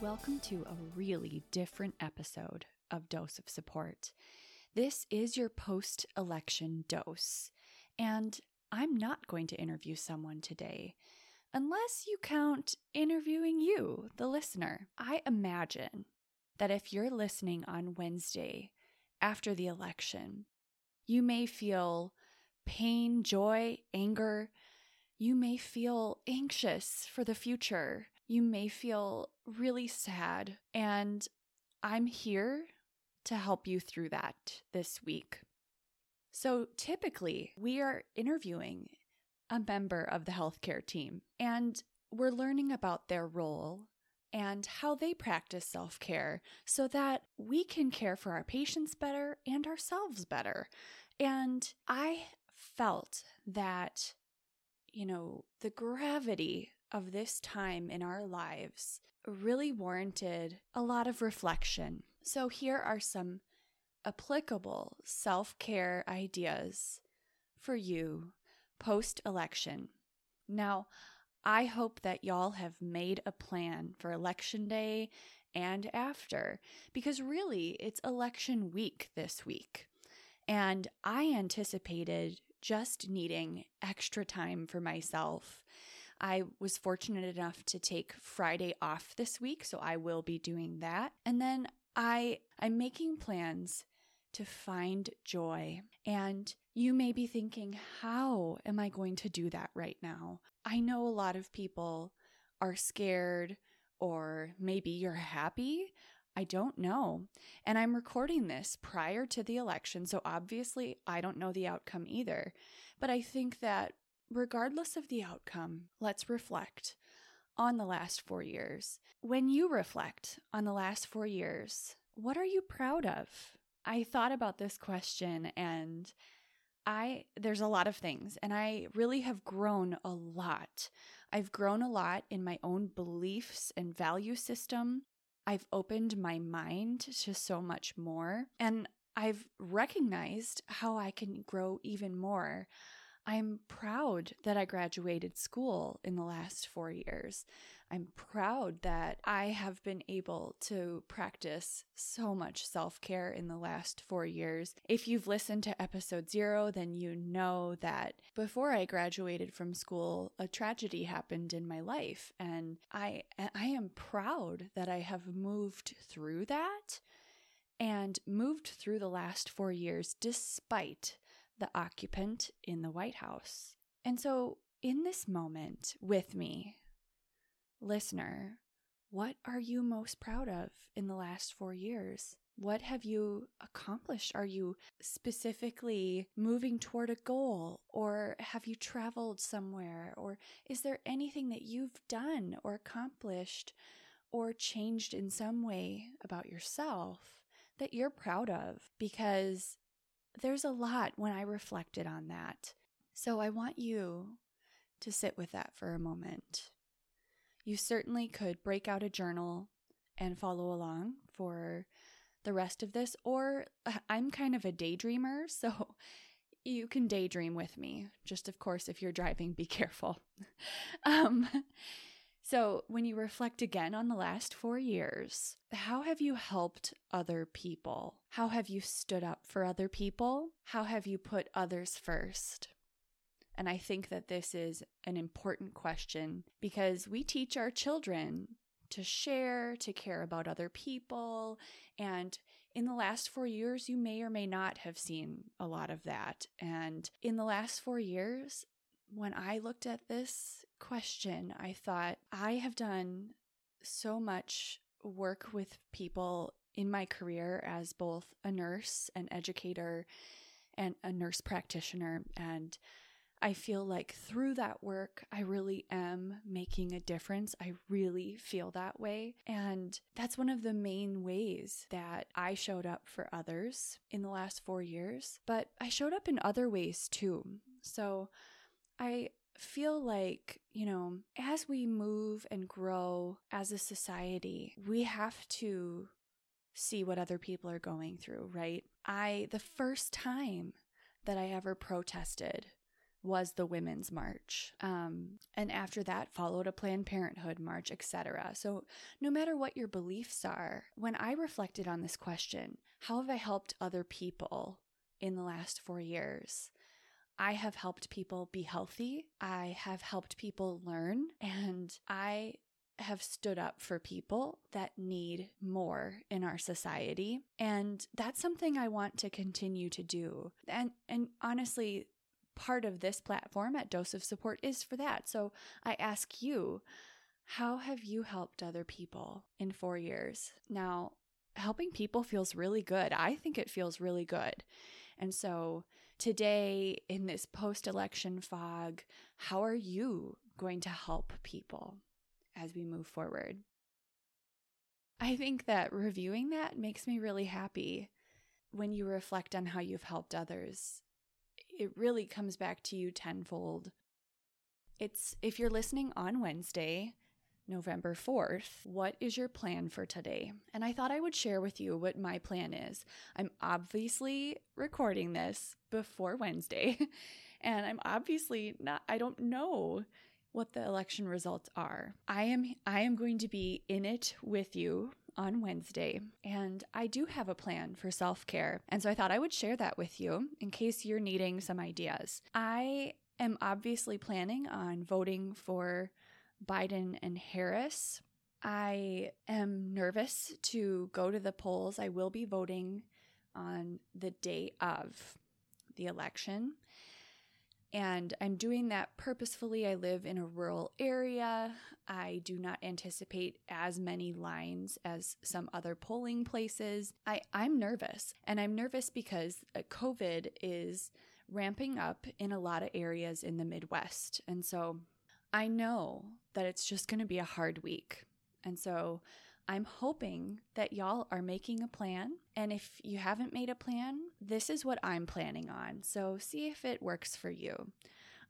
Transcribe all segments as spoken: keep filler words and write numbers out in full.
Welcome to a really different episode of Dose of Support. This is your post-election dose, and I'm not going to interview someone today, unless you count interviewing you, the listener. I imagine that if you're listening on Wednesday after the election, you may feel pain, joy, anger. You may feel anxious for the future. You may feel really sad, and I'm here to help you through that this week. So typically, we are interviewing a member of the healthcare team, and we're learning about their role and how they practice self-care so that we can care for our patients better and ourselves better. And I felt that, you know, the gravity of this time in our lives really warranted a lot of reflection. So here are some applicable self-care ideas for you post-election. Now, I hope that y'all have made a plan for election day and after, because really it's election week this week. And I anticipated just needing extra time for myself. I was fortunate enough to take Friday off this week, so I will be doing that. And then I, I'm making plans to find joy. And you may be thinking, how am I going to do that right now? I know a lot of people are scared, or maybe you're happy. I don't know. And I'm recording this prior to the election, so obviously I don't know the outcome either. But I think that regardless of the outcome, let's reflect on the last four years. When you reflect on the last four years, what are you proud of? I thought about this question, and I there's a lot of things, and I really have grown a lot. I've grown a lot in my own beliefs and value system. I've opened my mind to so much more, and I've recognized how I can grow even more. I'm proud that I graduated school in the last four years. I'm proud that I have been able to practice so much self-care in the last four years. If you've listened to episode zero, then you know that before I graduated from school, a tragedy happened in my life, and I I am proud that I have moved through that and moved through the last four years despite the occupant in the White House. And so in this moment with me, listener, what are you most proud of in the last four years? What have you accomplished? Are you specifically moving toward a goal, or have you traveled somewhere, or is there anything that you've done or accomplished or changed in some way about yourself that you're proud of? Because there's a lot when I reflected on that. So I want you to sit with that for a moment. You certainly could break out a journal and follow along for the rest of this, or I'm kind of a daydreamer, so you can daydream with me. Just, of course, if you're driving, be careful. um, so when you reflect again on the last four years, how have you helped other people? How have you stood up for other people? How have you put others first? And I think that this is an important question, because we teach our children to share, to care about other people. And in the last four years, you may or may not have seen a lot of that. And in the last four years, when I looked at this question, I thought, I have done so much work with people in my career as both a nurse, an educator, and a nurse practitioner. And I feel like through that work, I really am making a difference. I really feel that way. And that's one of the main ways that I showed up for others in the last four years. But I showed up in other ways too. So I feel like, you know, as we move and grow as a society, we have to see what other people are going through, right? I, the first time that I ever protested was the Women's March. Um, and after that followed a Planned Parenthood march, et cetera. So no matter what your beliefs are, when I reflected on this question, how have I helped other people in the last four years? I have helped people be healthy. I have helped people learn, and I have stood up for people that need more in our society. And that's something I want to continue to do. And and honestly, part of this platform at Dose of Support is for that. So I ask you, how have you helped other people in four years? Now, helping people feels really good. I think it feels really good. And so today, in this post-election fog, how are you going to help people as we move forward? I think that reviewing that makes me really happy. When you reflect on how you've helped others, it really comes back to you tenfold. It's, if you're listening on Wednesday, November fourth, what is your plan for today? And I thought I would share with you what my plan is. I'm obviously recording this before Wednesday, and I'm obviously not, I don't know what the election results are. I am I am going to be in it with you on Wednesday, and I do have a plan for self-care. And so I thought I would share that with you in case you're needing some ideas. I am obviously planning on voting for Biden and Harris. I am nervous to go to the polls. I will be voting on the day of the election. And I'm doing that purposefully. I live in a rural area. I do not anticipate as many lines as some other polling places. I, I'm nervous. And I'm nervous because COVID is ramping up in a lot of areas in the Midwest. And so I know that it's just going to be a hard week. And so I'm hoping that y'all are making a plan. And if you haven't made a plan, this is what I'm planning on. So see if it works for you.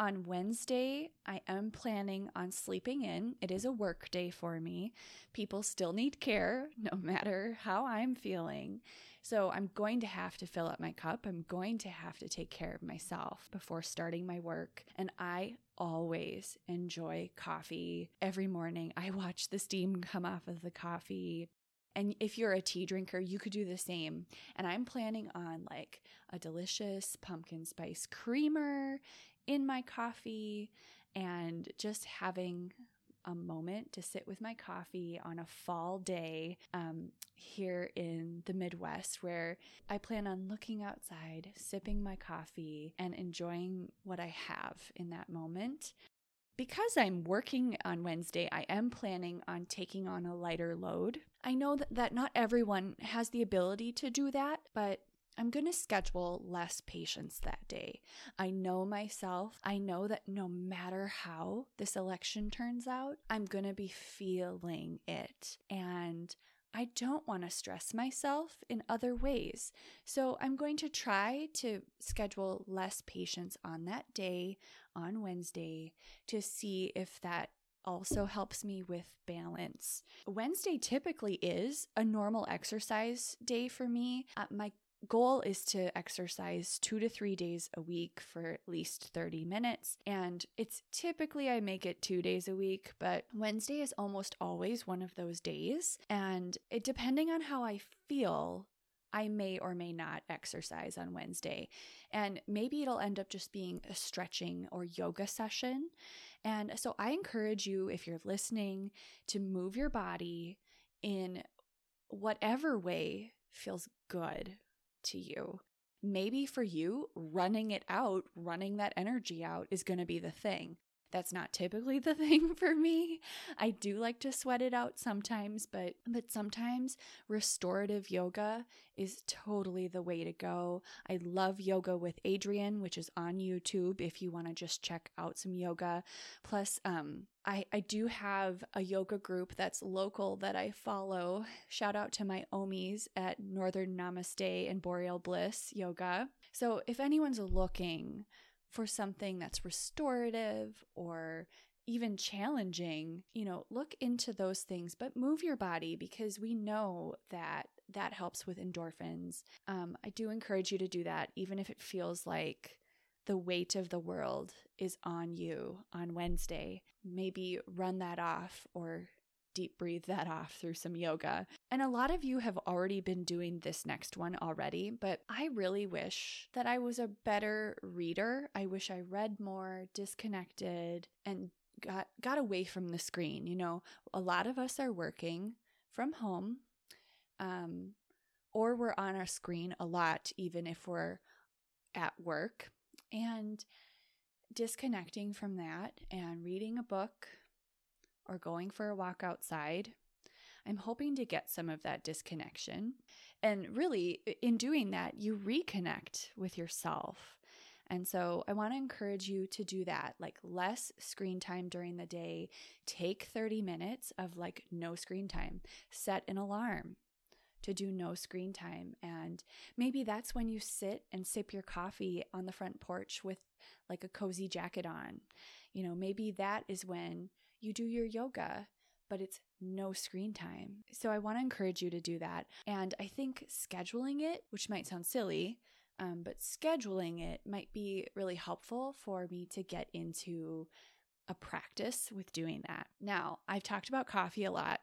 On Wednesday, I am planning on sleeping in. It is a work day for me. People still need care, no matter how I'm feeling. So I'm going to have to fill up my cup. I'm going to have to take care of myself before starting my work. And I always enjoy coffee. Every morning, I watch the steam come off of the coffee. And if you're a tea drinker, you could do the same. And I'm planning on like a delicious pumpkin spice creamer in my coffee, and just having a moment to sit with my coffee on a fall day um, here in the Midwest, where I plan on looking outside, sipping my coffee, and enjoying what I have in that moment. Because I'm working on Wednesday, I am planning on taking on a lighter load. I know that, that not everyone has the ability to do that, but I'm going to schedule less patients that day. I know myself. I know that no matter how this election turns out, I'm going to be feeling it. And I don't want to stress myself in other ways. So I'm going to try to schedule less patients on that day, on Wednesday, to see if that also helps me with balance. Wednesday typically is a normal exercise day for me. Uh, my goal is to exercise two to three days a week for at least thirty minutes. And it's typically I make it two days a week, but Wednesday is almost always one of those days. And it, depending on how I feel, I may or may not exercise on Wednesday. And maybe it'll end up just being a stretching or yoga session. And so I encourage you, if you're listening, to move your body in whatever way feels good to you. Maybe for you, running it out, running that energy out is going to be the thing. That's not typically the thing for me. I do like to sweat it out sometimes, but but sometimes restorative yoga is totally the way to go. I love Yoga with Adrienne, which is on YouTube if you want to just check out some yoga. Plus, um, I, I do have a yoga group that's local that I follow. Shout out to my Omis at Northern Namaste and Boreal Bliss Yoga. So if anyone's looking for something that's restorative or even challenging, you know, look into those things, but move your body, because we know that that helps with endorphins. Um, I do encourage you to do that, even if it feels like the weight of the world is on you on Wednesday, maybe run that off or deep breathe that off through some yoga. And a lot of you have already been doing this next one already, but I really wish that I was a better reader. I wish I read more, disconnected, and got got away from the screen. You know, a lot of us are working from home, um, or we're on our screen a lot, even if we're at work. And disconnecting from that and reading a book or going for a walk outside, I'm hoping to get some of that disconnection. And really, in doing that, you reconnect with yourself. And so I want to encourage you to do that, like less screen time during the day. Take thirty minutes of like no screen time. Set an alarm to do no screen time. And maybe that's when you sit and sip your coffee on the front porch with like a cozy jacket on. You know, maybe that is when you do your yoga, but it's no screen time. So I want to encourage you to do that. And I think scheduling it, which might sound silly, um, but scheduling it might be really helpful for me to get into a practice with doing that. Now, I've talked about coffee a lot,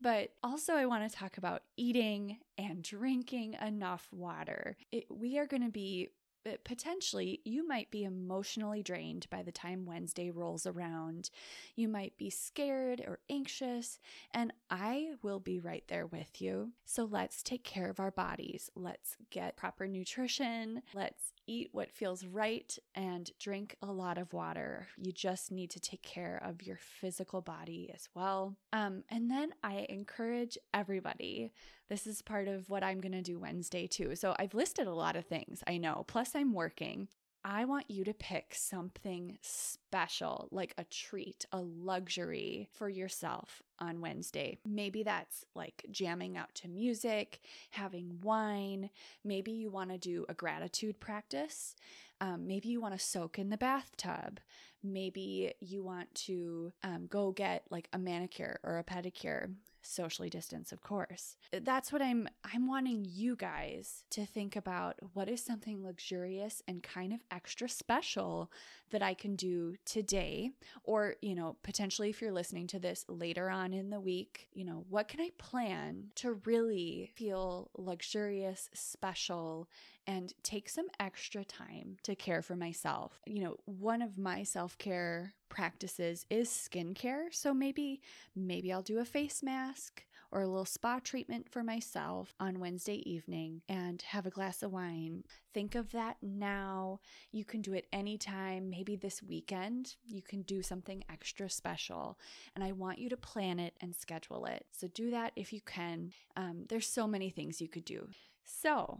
but also I want to talk about eating and drinking enough water. It, we are going to be But potentially, you might be emotionally drained by the time Wednesday rolls around. You might be scared or anxious, and I will be right there with you. So let's take care of our bodies. Let's get proper nutrition. Let's eat what feels right and drink a lot of water. You just need to take care of your physical body as well. Um, and then I encourage everybody. This is part of what I'm going to do Wednesday too. So I've listed a lot of things, I know. Plus, I'm working. I want you to pick something special, like a treat, a luxury for yourself on Wednesday. Maybe that's like jamming out to music, having wine. Maybe you want to do a gratitude practice. Um, maybe you want to soak in the bathtub. Maybe you want to um, go get like a manicure or a pedicure. Socially distance, of course. That's what I'm I'm wanting you guys to think about. What is something luxurious and kind of extra special that I can do today? Or, you know, potentially if you're listening to this later on in the week, you know, what can I plan to really feel luxurious, special, and take some extra time to care for myself? You know, one of my self-care practices is skincare. So maybe, maybe I'll do a face mask or a little spa treatment for myself on Wednesday evening and have a glass of wine. Think of that now. You can do it anytime. Maybe this weekend you can do something extra special, and I want you to plan it and schedule it. So do that if you can. Um, there's so many things you could do. So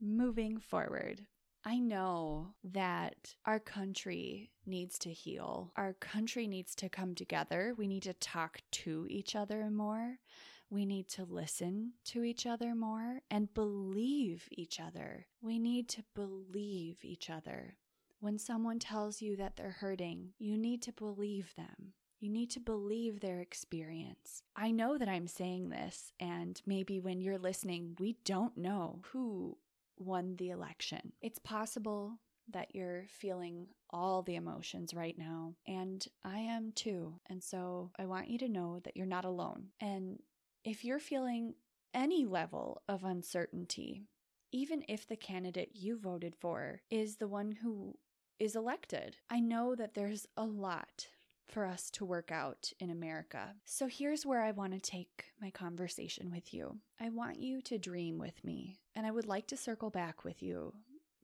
moving forward, I know that our country needs to heal. Our country needs to come together. We need to talk to each other more. We need to listen to each other more and believe each other. We need to believe each other. When someone tells you that they're hurting, you need to believe them. You need to believe their experience. I know that I'm saying this, and maybe when you're listening, we don't know who won the election. It's possible that you're feeling all the emotions right now, and I am too. And so I want you to know that you're not alone. And if you're feeling any level of uncertainty, even if the candidate you voted for is the one who is elected, I know that there's a lot for us to work out in America. So here's where I want to take my conversation with you. I want you to dream with me, and I would like to circle back with you.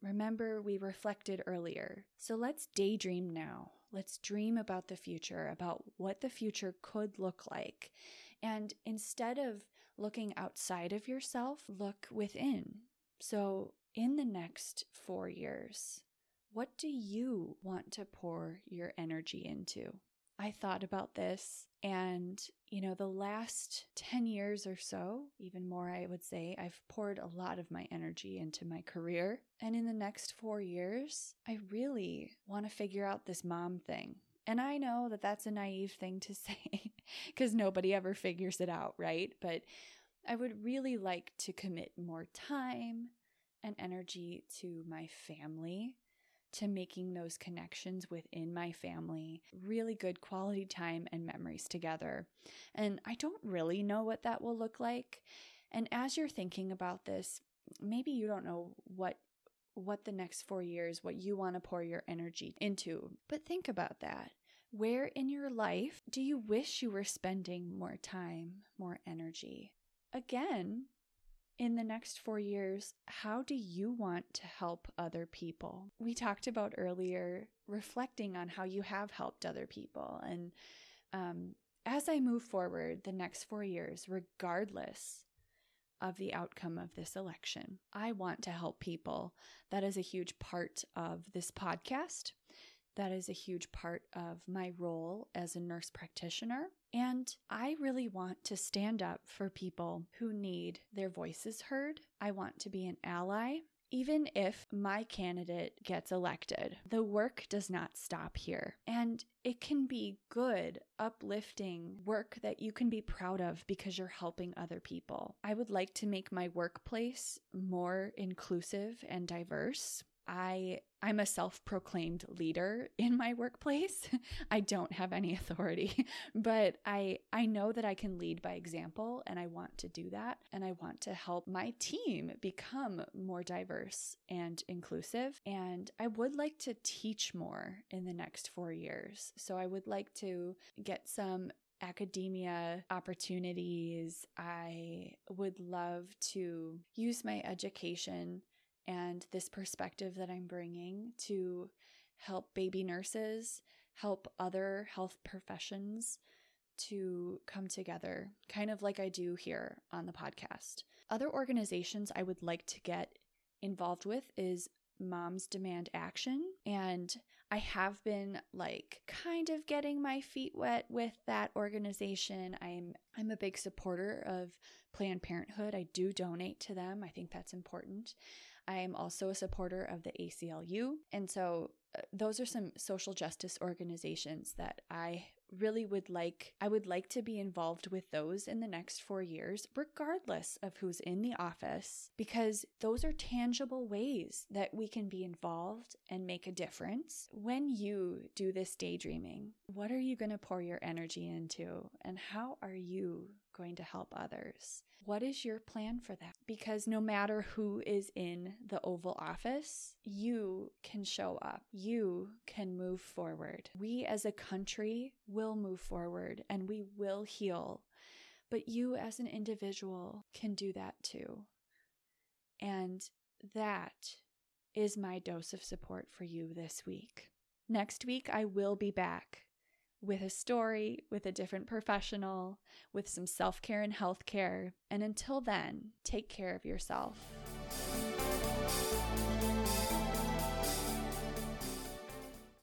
Remember, we reflected earlier. So let's daydream now. Let's dream about the future, about what the future could look like. And instead of looking outside of yourself, look within. So in the next four years, what do you want to pour your energy into? I thought about this, and, you know, the last ten years or so, even more, I would say, I've poured a lot of my energy into my career. And in the next four years, I really want to figure out this mom thing. And I know that that's a naive thing to say because nobody ever figures it out, right? But I would really like to commit more time and energy to my family, to making those connections within my family, really good quality time and memories together. And I don't really know what that will look like. And as you're thinking about this, maybe you don't know what what the next four years, what you want to pour your energy into. But think about that. Where in your life do you wish you were spending more time, more energy? Again, in the next four years, how do you want to help other people? We talked about earlier reflecting on how you have helped other people. And um, as I move forward the next four years, regardless of the outcome of this election, I want to help people. That is a huge part of this podcast. That is a huge part of my role as a nurse practitioner. And I really want to stand up for people who need their voices heard. I want to be an ally, even if my candidate gets elected. The work does not stop here. And it can be good, uplifting work that you can be proud of because you're helping other people. I would like to make my workplace more inclusive and diverse. I I'm a self-proclaimed leader in my workplace. I don't have any authority, but I I know that I can lead by example, and I want to do that, and I want to help my team become more diverse and inclusive. And I would like to teach more in the next four years. So I would like to get some academia opportunities. I would love to use my education and this perspective that I'm bringing to help baby nurses, help other health professions to come together, kind of like I do here on the podcast. Other organizations I would like to get involved with is Moms Demand Action. And I have been like kind of getting my feet wet with that organization. I'm I'm a big supporter of Planned Parenthood. I do donate to them. I think that's important. I am also a supporter of the A C L U. And so uh, those are some social justice organizations that I really would like, I would like to be involved with those in the next four years, regardless of who's in the office, because those are tangible ways that we can be involved and make a difference. When you do this daydreaming, what are you going to pour your energy into? And how are you going to help others? What is your plan for that? Because no matter who is in the Oval Office, you can show up. You can move forward. We as a country will move forward and we will heal. But you as an individual can do that too. And that is my dose of support for you this week. Next week, I will be back with a story, with a different professional, with some self-care and health care. And until then, take care of yourself.